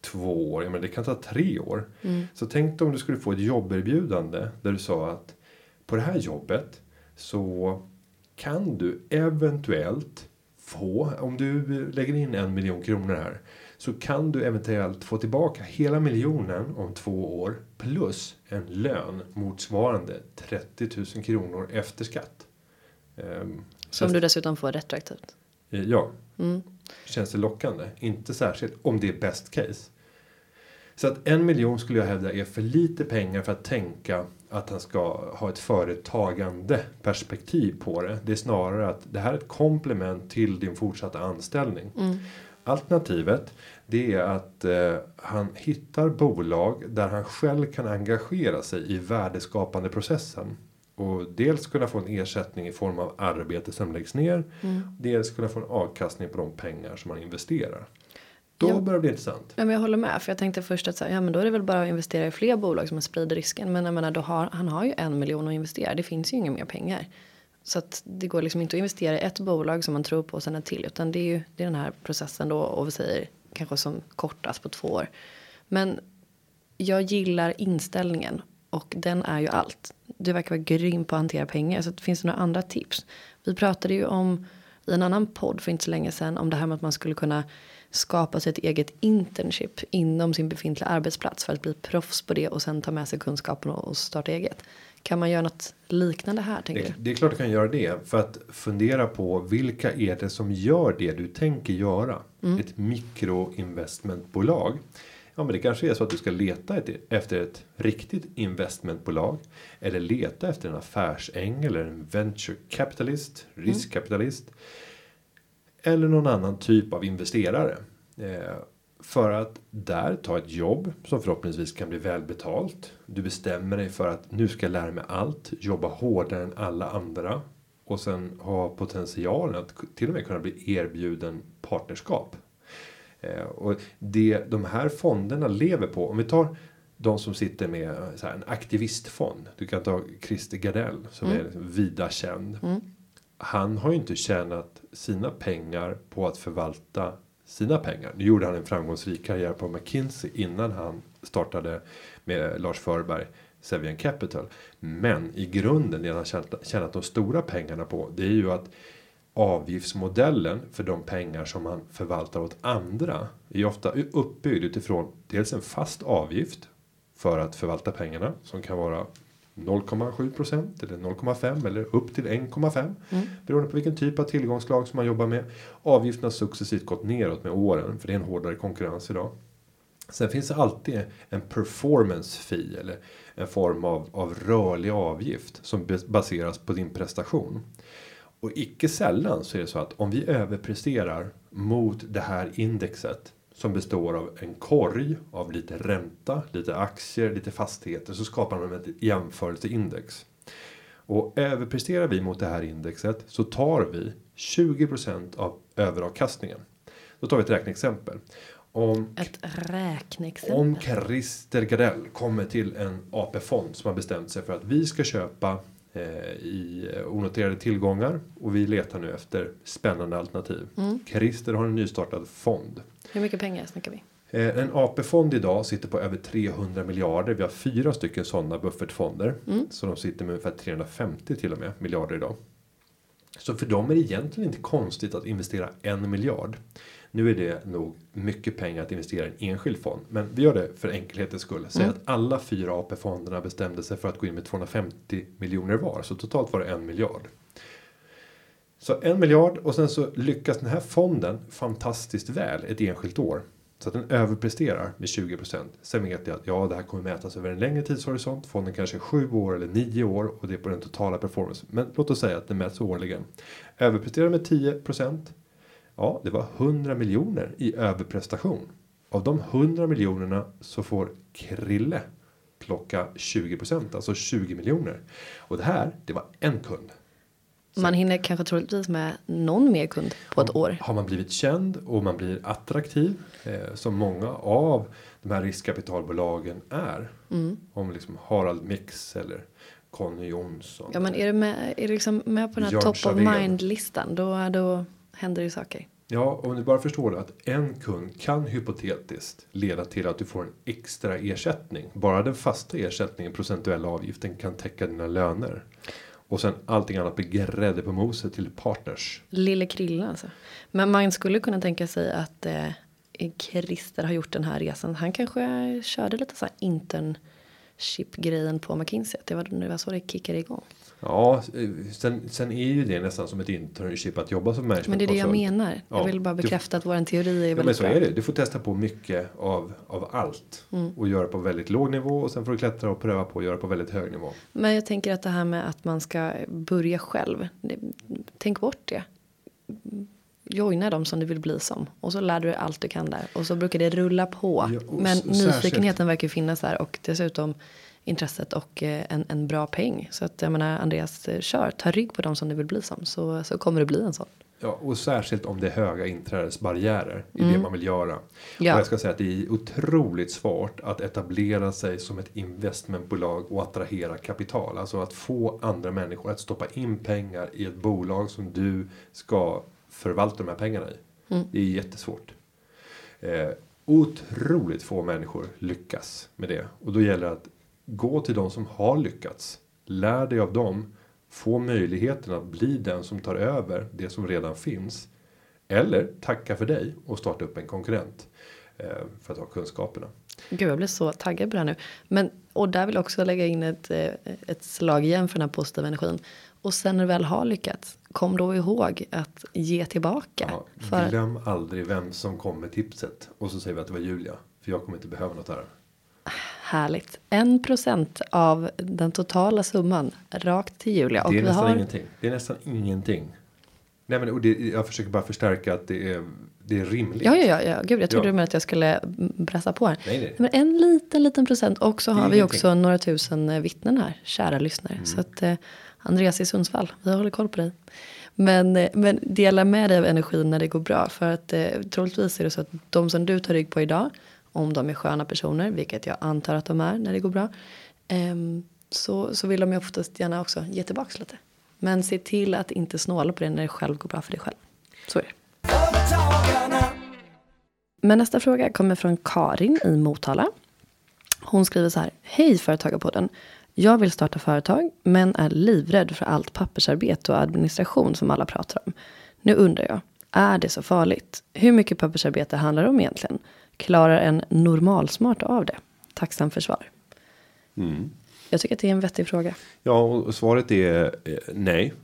två år, men det kan ta tre år. Mm. Så tänk om du skulle få ett jobberbjudande där du sa att på det här jobbet så kan du eventuellt få, om du lägger in en miljon kronor här, så kan du eventuellt få tillbaka hela miljonen om två år plus en lön motsvarande trettiotusen kronor efter skatt. Ehm, Som fast... du dessutom får retroaktivt. Ja, mm. Känns det lockande? Inte särskilt om det är best case. Så att en miljon skulle jag hävda är för lite pengar för att tänka att han ska ha ett företagande perspektiv på det. Det är snarare att det här är ett komplement till din fortsatta anställning. Mm. Alternativet, det är att eh, han hittar bolag där han själv kan engagera sig i värdeskapande processen. Och dels kunna få en ersättning i form av arbete som läggs ner. Mm. Dels kunna få en avkastning på de pengar som man investerar. Då ja. börjar det bli intressant. Ja, men jag håller med, för jag tänkte först att så här, ja, men då är det väl bara att investera i fler bolag som sprider risken. Men jag menar, då har, han har ju en miljon att investera, det finns ju inga mer pengar. Så att det går liksom inte att investera i ett bolag som man tror på och sen ett till. Utan det är ju det är den här processen då, och vi säger kanske som kortast på två år. Men jag gillar inställningen och den är ju allt. Du verkar vara grym på att hantera pengar, så det finns några andra tips. Vi pratade ju om i en annan podd för inte så länge sedan om det här med att man skulle kunna skapa sig ett eget internship inom sin befintliga arbetsplats för att bli proffs på det och sen ta med sig kunskapen och starta eget. Kan man göra något liknande här, tänker du? Det är klart du kan göra det, för att fundera på vilka är det som gör det du tänker göra. Mm. Ett mikroinvestmentbolag. Ja, men det kanske är så att du ska leta efter ett riktigt investmentbolag, eller leta efter en affärsängel eller en venture capitalist, riskkapitalist. Mm. Eller någon annan typ av investerare. Eh, för att där ta ett jobb som förhoppningsvis kan bli välbetalt. Du bestämmer dig för att nu ska jag lära mig allt. Jobba hårdare än alla andra. Och sen ha potentialen att till och med kunna bli erbjuden partnerskap. Eh, och det de här fonderna lever på. Om vi tar de som sitter med så här, en aktivistfond. Du kan ta Christer Gardell som mm. är liksom vida känd. Mm. Han har ju inte tjänat sina pengar på att förvalta sina pengar. Nu gjorde han en framgångsrik karriär på McKinsey innan han startade med Lars Förberg, Sevian Capital. Men i grunden, det han har tjänat de stora pengarna på, det är ju att avgiftsmodellen för de pengar som man förvaltar åt andra är ofta uppbyggd utifrån dels en fast avgift för att förvalta pengarna som kan vara noll komma sju procent eller noll komma fem eller upp till en komma fem. Mm. Beroende på vilken typ av tillgångslag som man jobbar med. Avgifterna har successivt gått neråt med åren, för det är en hårdare konkurrens idag. Sen finns det alltid en performance fee eller en form av, av rörlig avgift som baseras på din prestation. Och icke sällan så är det så att om vi överpresterar mot det här indexet som består av en korg av lite ränta, lite aktier, lite fastigheter, så skapar man ett jämförelseindex. Och överpresterar vi mot det här indexet så tar vi tjugo procent av överavkastningen. Då tar vi ett räkneexempel. Om, ett räkneexempel. Om Christer Gardell kommer till en A P-fond som har bestämt sig för att vi ska köpa eh, i onoterade tillgångar. Och vi letar nu efter spännande alternativ. Mm. Christer har en nystartad fond. Hur mycket pengar snackar vi? Eh, en A P-fond idag sitter på över trehundra miljarder. Vi har fyra stycken sådana buffertfonder. Mm. Så de sitter med ungefär trehundrafemtio till och med miljarder idag. Så för dem är det egentligen inte konstigt att investera en miljard. Nu är det nog mycket pengar att investera i en enskild fond. Men vi gör det för enkelhetens skull. Säg mm. att alla fyra A P-fonderna bestämde sig för att gå in med tvåhundrafemtio miljoner var. Så totalt var det en miljard. Så en miljard och sen så lyckas den här fonden fantastiskt väl ett enskilt år. Så att den överpresterar med tjugo procent. Sen vet jag att ja, det här kommer mätas över en längre tidshorisont. Fonden kanske är sju år eller nio år och det är på den totala performance. Men låt oss säga att den mäts årligen. Överpresterar med tio procent. Ja, det var hundra miljoner i överprestation. Av de hundra miljonerna så får Krille plocka tjugo procent, alltså tjugo miljoner. Och det här, det var en kund. Så. Man hinner kanske troligtvis med någon mer kund på ett år. Har man blivit känd och man blir attraktiv, eh, som många av de här riskkapitalbolagen är. Mm. Om liksom Harald Mix eller Conny Jonsson. Ja, men är du med, är du liksom med på den här top of mind-listan, då, då händer det saker. Ja, och om du bara förstår att en kund kan hypotetiskt leda till att du får en extra ersättning. Bara den fasta ersättningen, procentuella avgiften, kan täcka dina löner. Och sen allting annat blir grädde på moset till partners. Lille Krille alltså. Men man skulle kunna tänka sig att eh, Christer har gjort den här resan. Han kanske körde lite så här internship-grejen på McKinsey. Det var, det var så det kickade igång. Ja, sen, sen är ju det nästan som ett internship att jobba som managementkonsult. Men det är det jag menar. Ja, jag vill bara bekräfta du, att vår teori är ja, väldigt bra. Men så är det. Du får testa på mycket av, av allt. Mm. Och göra på väldigt låg nivå. Och sen får du klättra och pröva på att göra på väldigt hög nivå. Men jag tänker att det här med att man ska börja själv. Det, tänk bort det. Joina dem som du vill bli som. Och så lär du dig allt du kan där. Och så brukar det rulla på. Ja, men s- nyfikenheten särskilt. Verkar finnas här. Och dessutom intresset och en, en bra peng. Så att jag menar, Andreas, kör. Ta rygg på dem som du vill bli som. Så, så kommer det bli en sån. Ja, och särskilt om det är höga inträdesbarriärer i mm. det man vill göra. Ja. Och jag ska säga att det är otroligt svårt att etablera sig som ett investmentbolag och attrahera kapital. Alltså att få andra människor att stoppa in pengar i ett bolag som du ska förvalta de här pengarna i. Mm. Det är jättesvårt. Eh, otroligt få människor lyckas med det. Och då gäller det att gå till de som har lyckats. Lär dig av dem. Få möjligheten att bli den som tar över det som redan finns. Eller tacka för dig och starta upp en konkurrent. För att ha kunskaperna. Gud, jag blir så taggad på det här nu. Men, och där vill jag också lägga in ett, ett slag igen för den här positiva energin. Och sen när du väl har lyckats, kom då ihåg att ge tillbaka. Ja, för... Glöm aldrig vem som kom med tipset. Och så säger vi att det var Julia. För jag kommer inte behöva något här. Härligt. En procent av den totala summan rakt till Julia. Och det är vi nästan har... ingenting. Det är nästan ingenting. Nej, men, och det, jag försöker bara förstärka att det är, det är rimligt. Ja, ja, ja. Gud, jag trodde ja. med att jag skulle pressa på här. Nej, nej. Men en liten, liten procent. Och så har vi ingenting. Också några tusen vittnen här, kära lyssnare. Mm. Så att eh, Andreas i Sundsvall, vi håller koll på dig. Men, men dela med dig av energin när det går bra. För att eh, troligtvis är det så att de som du tar rygg på idag, om de är sköna personer, vilket jag antar att de är när det går bra, så, så vill de ju oftast gärna också ge tillbaka lite. Men se till att inte snåla på det när det själv går bra för dig själv. Så är det. Men nästa fråga kommer från Karin i Motala. Hon skriver så här: hej Företagarpodden. Jag vill starta företag men är livrädd för allt pappersarbete och administration som alla pratar om. Nu undrar jag, är det så farligt? Hur mycket pappersarbete handlar det om egentligen? Klarar en normalsmart av det? Tacksam för svar. Mm. Jag tycker att det är en vettig fråga. Ja, och svaret är eh, nej.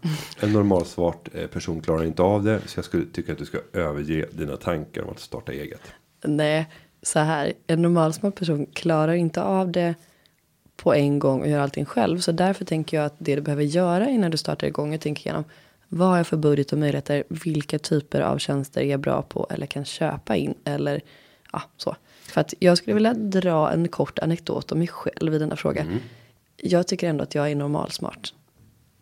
En normalsmart eh, person klarar inte av det. Så jag skulle tycka att du ska överge dina tankar om att starta eget. Nej, så här, en normalsmal person klarar inte av det på en gång och gör allting själv. Så därför tänker jag att det du behöver göra innan du startar igång är att tänka igenom vad har jag för budget och möjligheter, vilka typer av tjänster jag är bra på eller kan köpa in eller ja, så. För att jag skulle vilja dra en kort anekdot om mig själv i denna fråga. Mm. Jag tycker ändå att jag är normalsmart.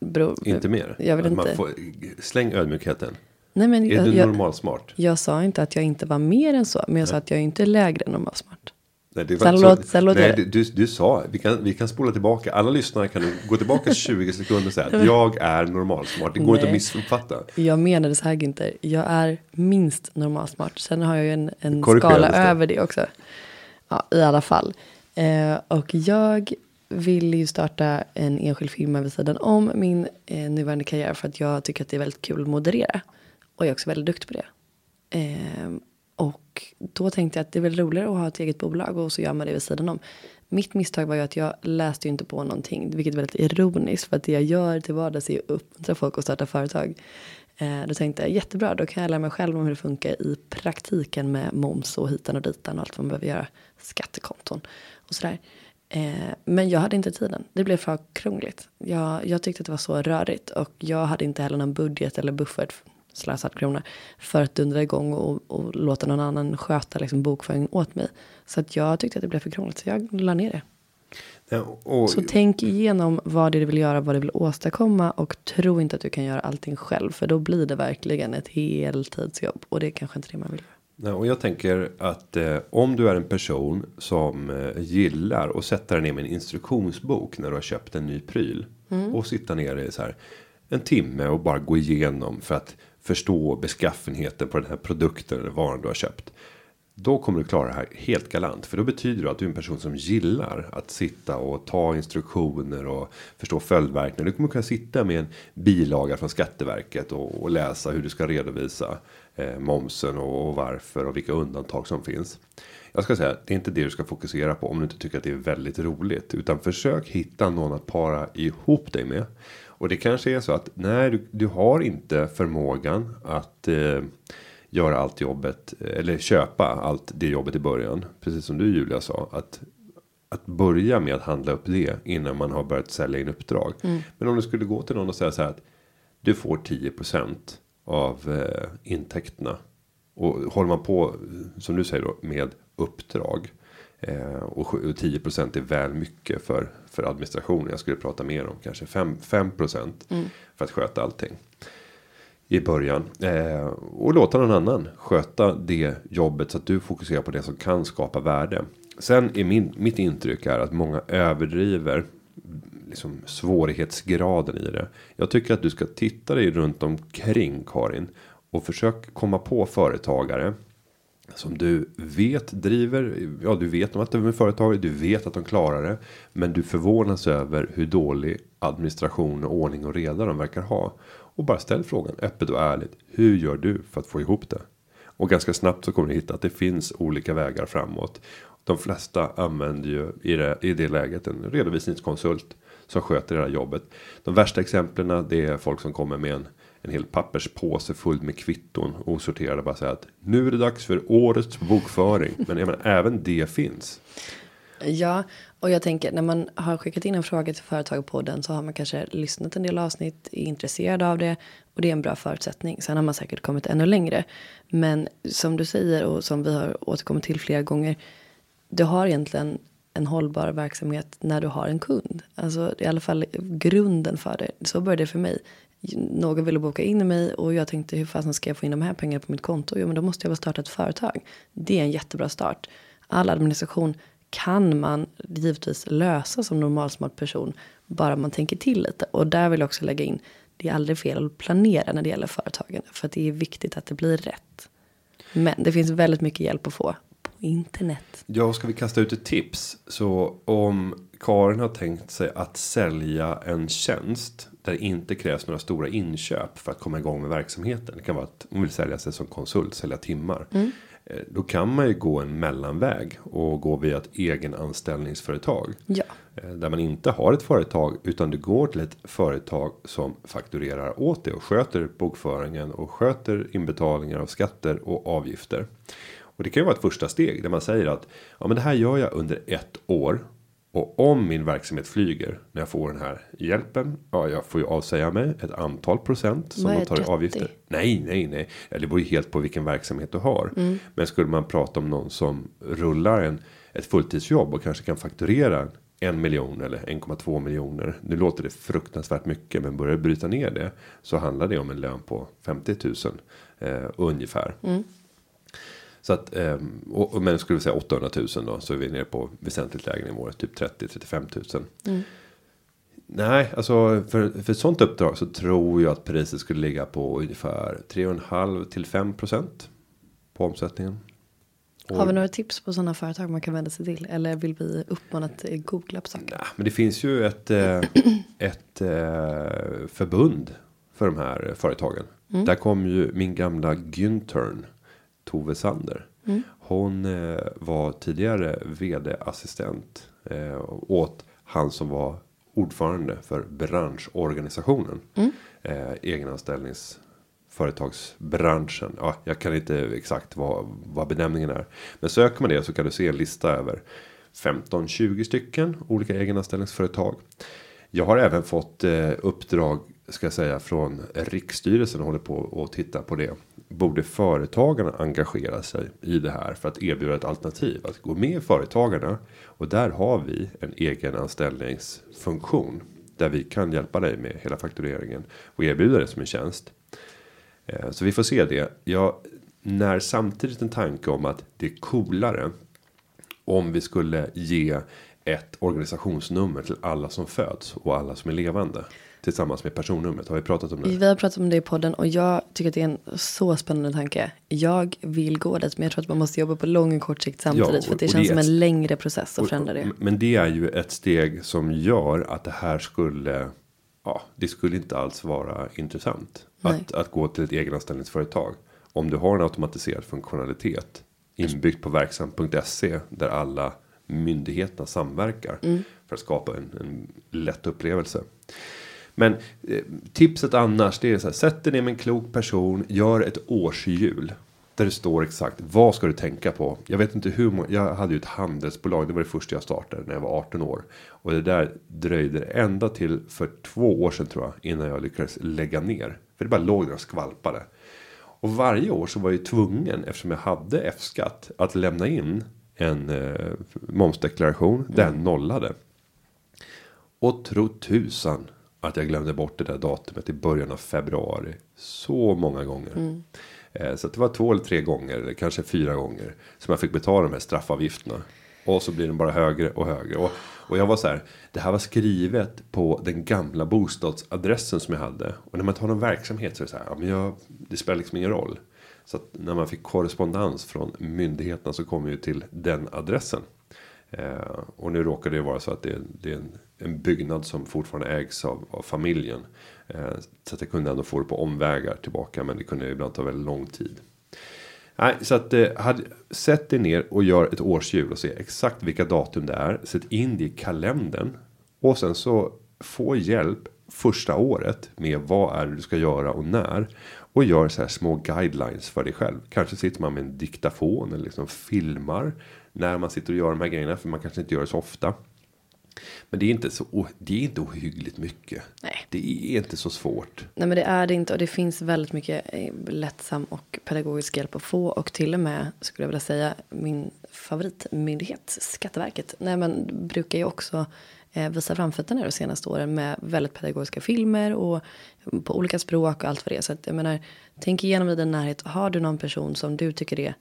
Bro, inte mer? Jag vill inte. Får, släng ödmjukheten. Nej, men är jag, du normalsmart? Jag, jag sa inte att jag inte var mer än så, men jag nej. sa att jag inte är lägre än normalsmart. Nej, det var sen låt, sen låt nej, du, du sa, vi kan, vi kan spola tillbaka. Alla lyssnare kan gå tillbaka tjugo sekunder och säga att jag är normalsmart. Det går nej. inte att missuppfatta. Jag menade så här, Günther. Jag är minst normalsmart. Sen har jag ju en, en skala det. över det också. Ja, i alla fall. Eh, och jag vill ju starta en enskild firma vid sidan om min eh, nuvarande karriär. För att jag tycker att det är väldigt kul att moderera. Och jag är också väldigt duktig på det. Eh, Och då tänkte jag att det är väl roligare att ha ett eget bolag och så gör man det vid sidan om. Mitt misstag var ju att jag läste ju inte på någonting, vilket är väldigt ironiskt för att det jag gör till vardags är att uppmuntra folk att starta företag. Eh, då tänkte jag, jättebra, då kan jag lära mig själv om hur det funkar i praktiken med moms och hitan och ditan och allt vad man behöver göra, skattekonton och sådär. Eh, men jag hade inte tiden, det blev för krångligt. Jag, jag tyckte att det var så rörigt och jag hade inte heller någon budget eller buffert slösat kronor för att dundra igång och, och låta någon annan sköta liksom bokföringen åt mig. Så att jag tyckte att det blev för krångligt, så jag la ner det. Ja, och, så tänk igenom vad det du vill göra, vad du vill åstadkomma och tro inte att du kan göra allting själv, för då blir det verkligen ett heltidsjobb och det är kanske inte det man vill göra. Ja, och jag tänker att eh, om du är en person som eh, gillar att sätta dig ner med en instruktionsbok när du har köpt en ny pryl mm. och sitta ner i så här en timme och bara gå igenom för att förstå beskaffenheten på den här produkten eller varan du har köpt. Då kommer du klara det här helt galant. För då betyder det att du är en person som gillar att sitta och ta instruktioner och förstå följdverkningar. Du kommer kunna sitta med en bilaga från Skatteverket och, och läsa hur du ska redovisa eh, momsen och, och varför och vilka undantag som finns. Jag ska säga att det är inte det du ska fokusera på om du inte tycker att det är väldigt roligt. Utan försök hitta någon att para ihop dig med. Och det kanske är så att nej, du, du har inte förmågan att eh, göra allt jobbet eller köpa allt det jobbet i början. Precis som du, Julia, sa att, att börja med att handla upp det innan man har börjat sälja in uppdrag. Mm. Men om du skulle gå till någon och säga så här att du får tio procent av eh, intäkterna. Och håller man på, som du säger då, med uppdrag. Och tio procent är väl mycket för, för administration. Jag skulle prata mer om kanske fem procent mm. för att sköta allting i början. Eh, och låta någon annan sköta det jobbet så att du fokuserar på det som kan skapa värde. Sen är min, mitt intryck är att många överdriver liksom svårighetsgraden i det. Jag tycker att du ska titta dig runt omkring, Karin, och försök komma på företagare som du vet driver, ja du vet om att de är företagare, du vet att de klarar det. Men du förvånas över hur dålig administration och ordning och reda de verkar ha. Och bara ställ frågan öppet och ärligt, hur gör du för att få ihop det? Och ganska snabbt så kommer du hitta att det finns olika vägar framåt. De flesta använder ju i det, i det läget en redovisningskonsult som sköter det här jobbet. De värsta exemplen det är folk som kommer med en En hel papperspåse full med kvitton. Osorterade, bara säga att nu är det dags för årets bokföring. Men jag menar, även det finns. Ja, och jag tänker när man har skickat in en fråga till Företagarpodden så har man kanske lyssnat en del avsnitt, är intresserad av det och det är en bra förutsättning. Sen har man säkert kommit ännu längre. Men som du säger och som vi har återkommit till flera gånger, du har egentligen en hållbar verksamhet när du har en kund. Alltså i alla fall grunden för det. Så började det för mig. Någon ville boka in mig och jag tänkte hur fan ska jag få in de här pengarna på mitt konto? Jo, men då måste jag väl starta ett företag. Det är en jättebra start. All administration kan man givetvis lösa som normalsmart person. Bara man tänker till lite. Och där vill jag också lägga in, det är aldrig fel att planera när det gäller företagen. För att det är viktigt att det blir rätt. Men det finns väldigt mycket hjälp att få på internet. Ja, ska vi kasta ut ett tips? Så om Karin har tänkt sig att sälja en tjänst där det inte krävs några stora inköp för att komma igång med verksamheten. Det kan vara att man vill sälja sig som konsult, sälja timmar. Mm. Då kan man ju gå en mellanväg och gå via ett egenanställningsföretag. Ja. Där man inte har ett företag utan du går till ett företag som fakturerar åt det och sköter bokföringen och sköter inbetalningar av skatter och avgifter. Och det kan ju vara ett första steg där man säger att ja, men det här gör jag under ett år. Och om min verksamhet flyger när jag får den här hjälpen, ja, jag får ju avsäga mig ett antal procent som man tar i avgifter. Nej, nej, nej. Det beror ju helt på vilken verksamhet du har. Mm. Men skulle man prata om någon som rullar en, ett fulltidsjobb och kanske kan fakturera en miljon eller en komma två miljoner. Nu låter det fruktansvärt mycket, men börjar bryta ner det så handlar det om en lön på femtio tusen eh, ungefär. Mm. Så att, och, men skulle vi säga åttahundratusen då, så är vi ner på väsentligt lägre nivåer, typ trettio till trettiofem tusen. Mm. Nej, alltså för, för ett sånt uppdrag så tror jag att priset skulle ligga på ungefär tre komma fem till fem procent på omsättningen. Och, har vi några tips på sådana företag man kan vända sig till? Eller vill vi uppmana att googla på saker? Nej, men det finns ju ett, ett förbund för de här företagen. Mm. Där kom ju min gamla Günther Tove Sander. Mm. Hon eh, var tidigare vd-assistent eh, åt han som var ordförande för branschorganisationen. Mm. Eh, egenanställningsföretagsbranschen. Ja, jag kan inte exakt vad, vad benämningen är. Men söker man det så kan du se en lista över femton till tjugo stycken olika egenanställningsföretag. Jag har även fått eh, uppdrag, ska jag säga, från Riksstyrelsen och håller på att titta på det. Borde företagarna engagera sig i det här för att erbjuda ett alternativ? Att gå med företagarna, och där har vi en egen anställningsfunktion där vi kan hjälpa dig med hela faktureringen och erbjuda det som en tjänst. Så vi får se det. Jag när samtidigt en tanke om att det är coolare om vi skulle ge ett organisationsnummer till alla som föds och alla som är levande. Tillsammans med personnumret. Har vi pratat om det? Vi har pratat om det i podden och jag tycker att det är en så spännande tanke. Jag vill gå dit, men jag tror att man måste jobba på lång och kort sikt samtidigt. Ja, och, för att det känns det som ett, en längre process att och, förändra det. Men det är ju ett steg som gör att det här skulle, ja, det skulle inte alls vara intressant. Att, att gå till ett egenanställningsföretag. Om du har en automatiserad funktionalitet inbyggt på verksam punkt se där alla myndigheterna samverkar mm. för att skapa en, en lätt upplevelse. Men eh, tipset annars, det är så här: sätt dig ner med en klok person, gör ett årshjul där det står exakt vad ska du tänka på. Jag vet inte hur många, jag hade ju ett handelsbolag, det var det första jag startade när jag var arton år, och det där dröjde ända till för två år sedan tror jag innan jag lyckades lägga ner, för det bara låg där och skvalpade. Och varje år så var jag ju tvungen, eftersom jag hade F-skatt, att lämna in en eh, momsdeklaration. Mm. Den nollade. Och tro tusan att jag glömde bort det där datumet i början av februari så många gånger. Mm. Eh, så det var två eller tre gånger, eller kanske fyra gånger, som jag fick betala de här straffavgifterna. Och så blir de bara högre och högre. Och, och jag var så här, det här var skrivet på den gamla bostadsadressen som jag hade. Och när man tar någon verksamhet så är det så här, ja, men jag, det spelar liksom ingen roll. Så att när man fick korrespondens från myndigheterna så kom ju till den adressen. Eh, och nu råkar det vara så att det, det är en, en byggnad som fortfarande ägs av, av familjen. Eh, så att jag kunde ändå få det på omvägar tillbaka, men det kunde ibland ta väldigt lång tid. Nej, så att eh, hade, sätt dig ner och gör ett årshjul och se exakt vilka datum det är. Sätt in det i kalendern och sen så få hjälp första året med vad är det du ska göra och när. Och gör så här små guidelines för dig själv. Kanske sitter man med en diktafon eller liksom filmar när man sitter och gör de här grejerna. För man kanske inte gör det så ofta. Men det är inte, så, det är inte ohyggligt mycket. Nej. Det är inte så svårt. Nej, men det är det inte. Och det finns väldigt mycket lättsam och pedagogisk hjälp att få. Och till och med, skulle jag vilja säga, min favoritmyndighet, Skatteverket. Nej, men brukar ju också visa framfötterna de senaste åren med väldigt pedagogiska filmer och på olika språk och allt vad det är. Så att jag menar, tänk igenom i din närhet. Har du någon person som du tycker är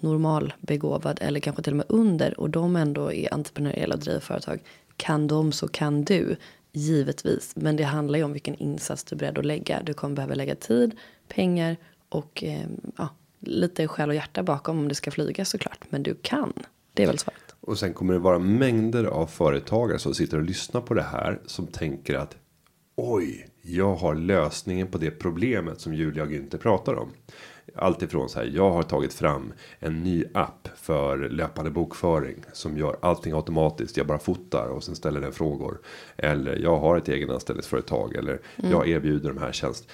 normal, begåvad eller kanske till och med under, och de ändå är entreprenöriella och driver företag, kan de så kan du, givetvis. Men det handlar ju om vilken insats du är beredd att lägga. Du kommer behöva lägga tid, pengar och eh, ja, lite själ och hjärta bakom om det ska flyga såklart. Men du kan, det är väl svårt. Och sen kommer det vara mängder av företagare som sitter och lyssnar på det här som tänker att oj, jag har lösningen på det problemet som Julia och Günther pratar om. Allt ifrån så här, jag har tagit fram en ny app för löpande bokföring som gör allting automatiskt. Jag bara fotar och sen ställer den frågor. Eller jag har ett egenanställningsföretag eller mm. jag erbjuder de här tjänsterna.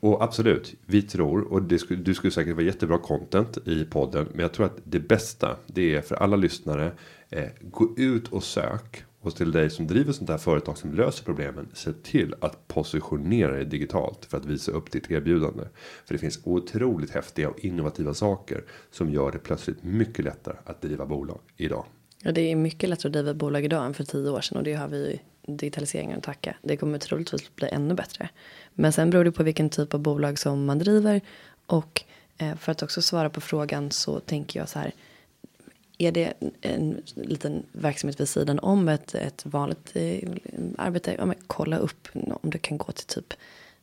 Och absolut, vi tror, och det skulle, du skulle säkert vara jättebra content i podden, men jag tror att det bästa, det är för alla lyssnare, eh, gå ut och sök, och till dig som driver sånt här företag som löser problemen, se till att positionera dig digitalt för att visa upp ditt erbjudande. För det finns otroligt häftiga och innovativa saker som gör det plötsligt mycket lättare att driva bolag idag. Ja, det är mycket lättare att driva bolag idag än för tio år sedan, och det har vi digitaliseringen att tacka. Det kommer troligtvis bli ännu bättre. Men sen beror det på vilken typ av bolag som man driver, och för att också svara på frågan så tänker jag så här, är det en liten verksamhet vid sidan om ett, ett vanligt arbete, ja, men kolla upp om du kan gå till typ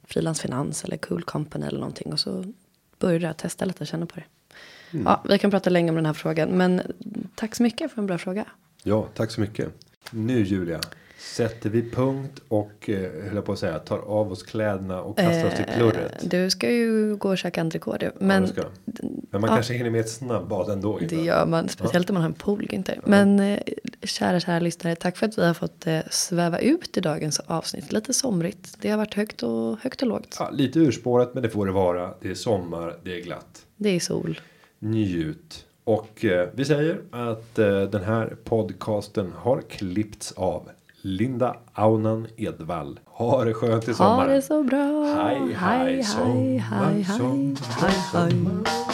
frilansfinans eller cool company eller någonting, och så börjar du testa lite och känna på det. Mm. Ja, vi kan prata länge om den här frågan, men tack så mycket för en bra fråga. Ja, tack så mycket. Nu Julia, sätter vi punkt och eh, höll på att säga, tar av oss kläderna och kastar oss eh, till klurret. Du ska ju gå och käka entrecote. Men, ja, men man ja, kanske hinner med ett snabbbad ändå. Det innan. Gör man, speciellt ja. Om man har en pool, inte. Ja. Men eh, kära, kära lyssnare, tack för att vi har fått eh, sväva ut i dagens avsnitt. Lite somrigt, det har varit högt och, högt och lågt. Ja, lite urspårat, men det får det vara. Det är sommar, det är glatt. Det är sol. Njut. Och eh, vi säger att eh, den här podcasten har klippts av Linda Aunan Edvall. Ha det skönt i sommaren. Ha det så bra. Hej, hej, sommar, sommar, sommar.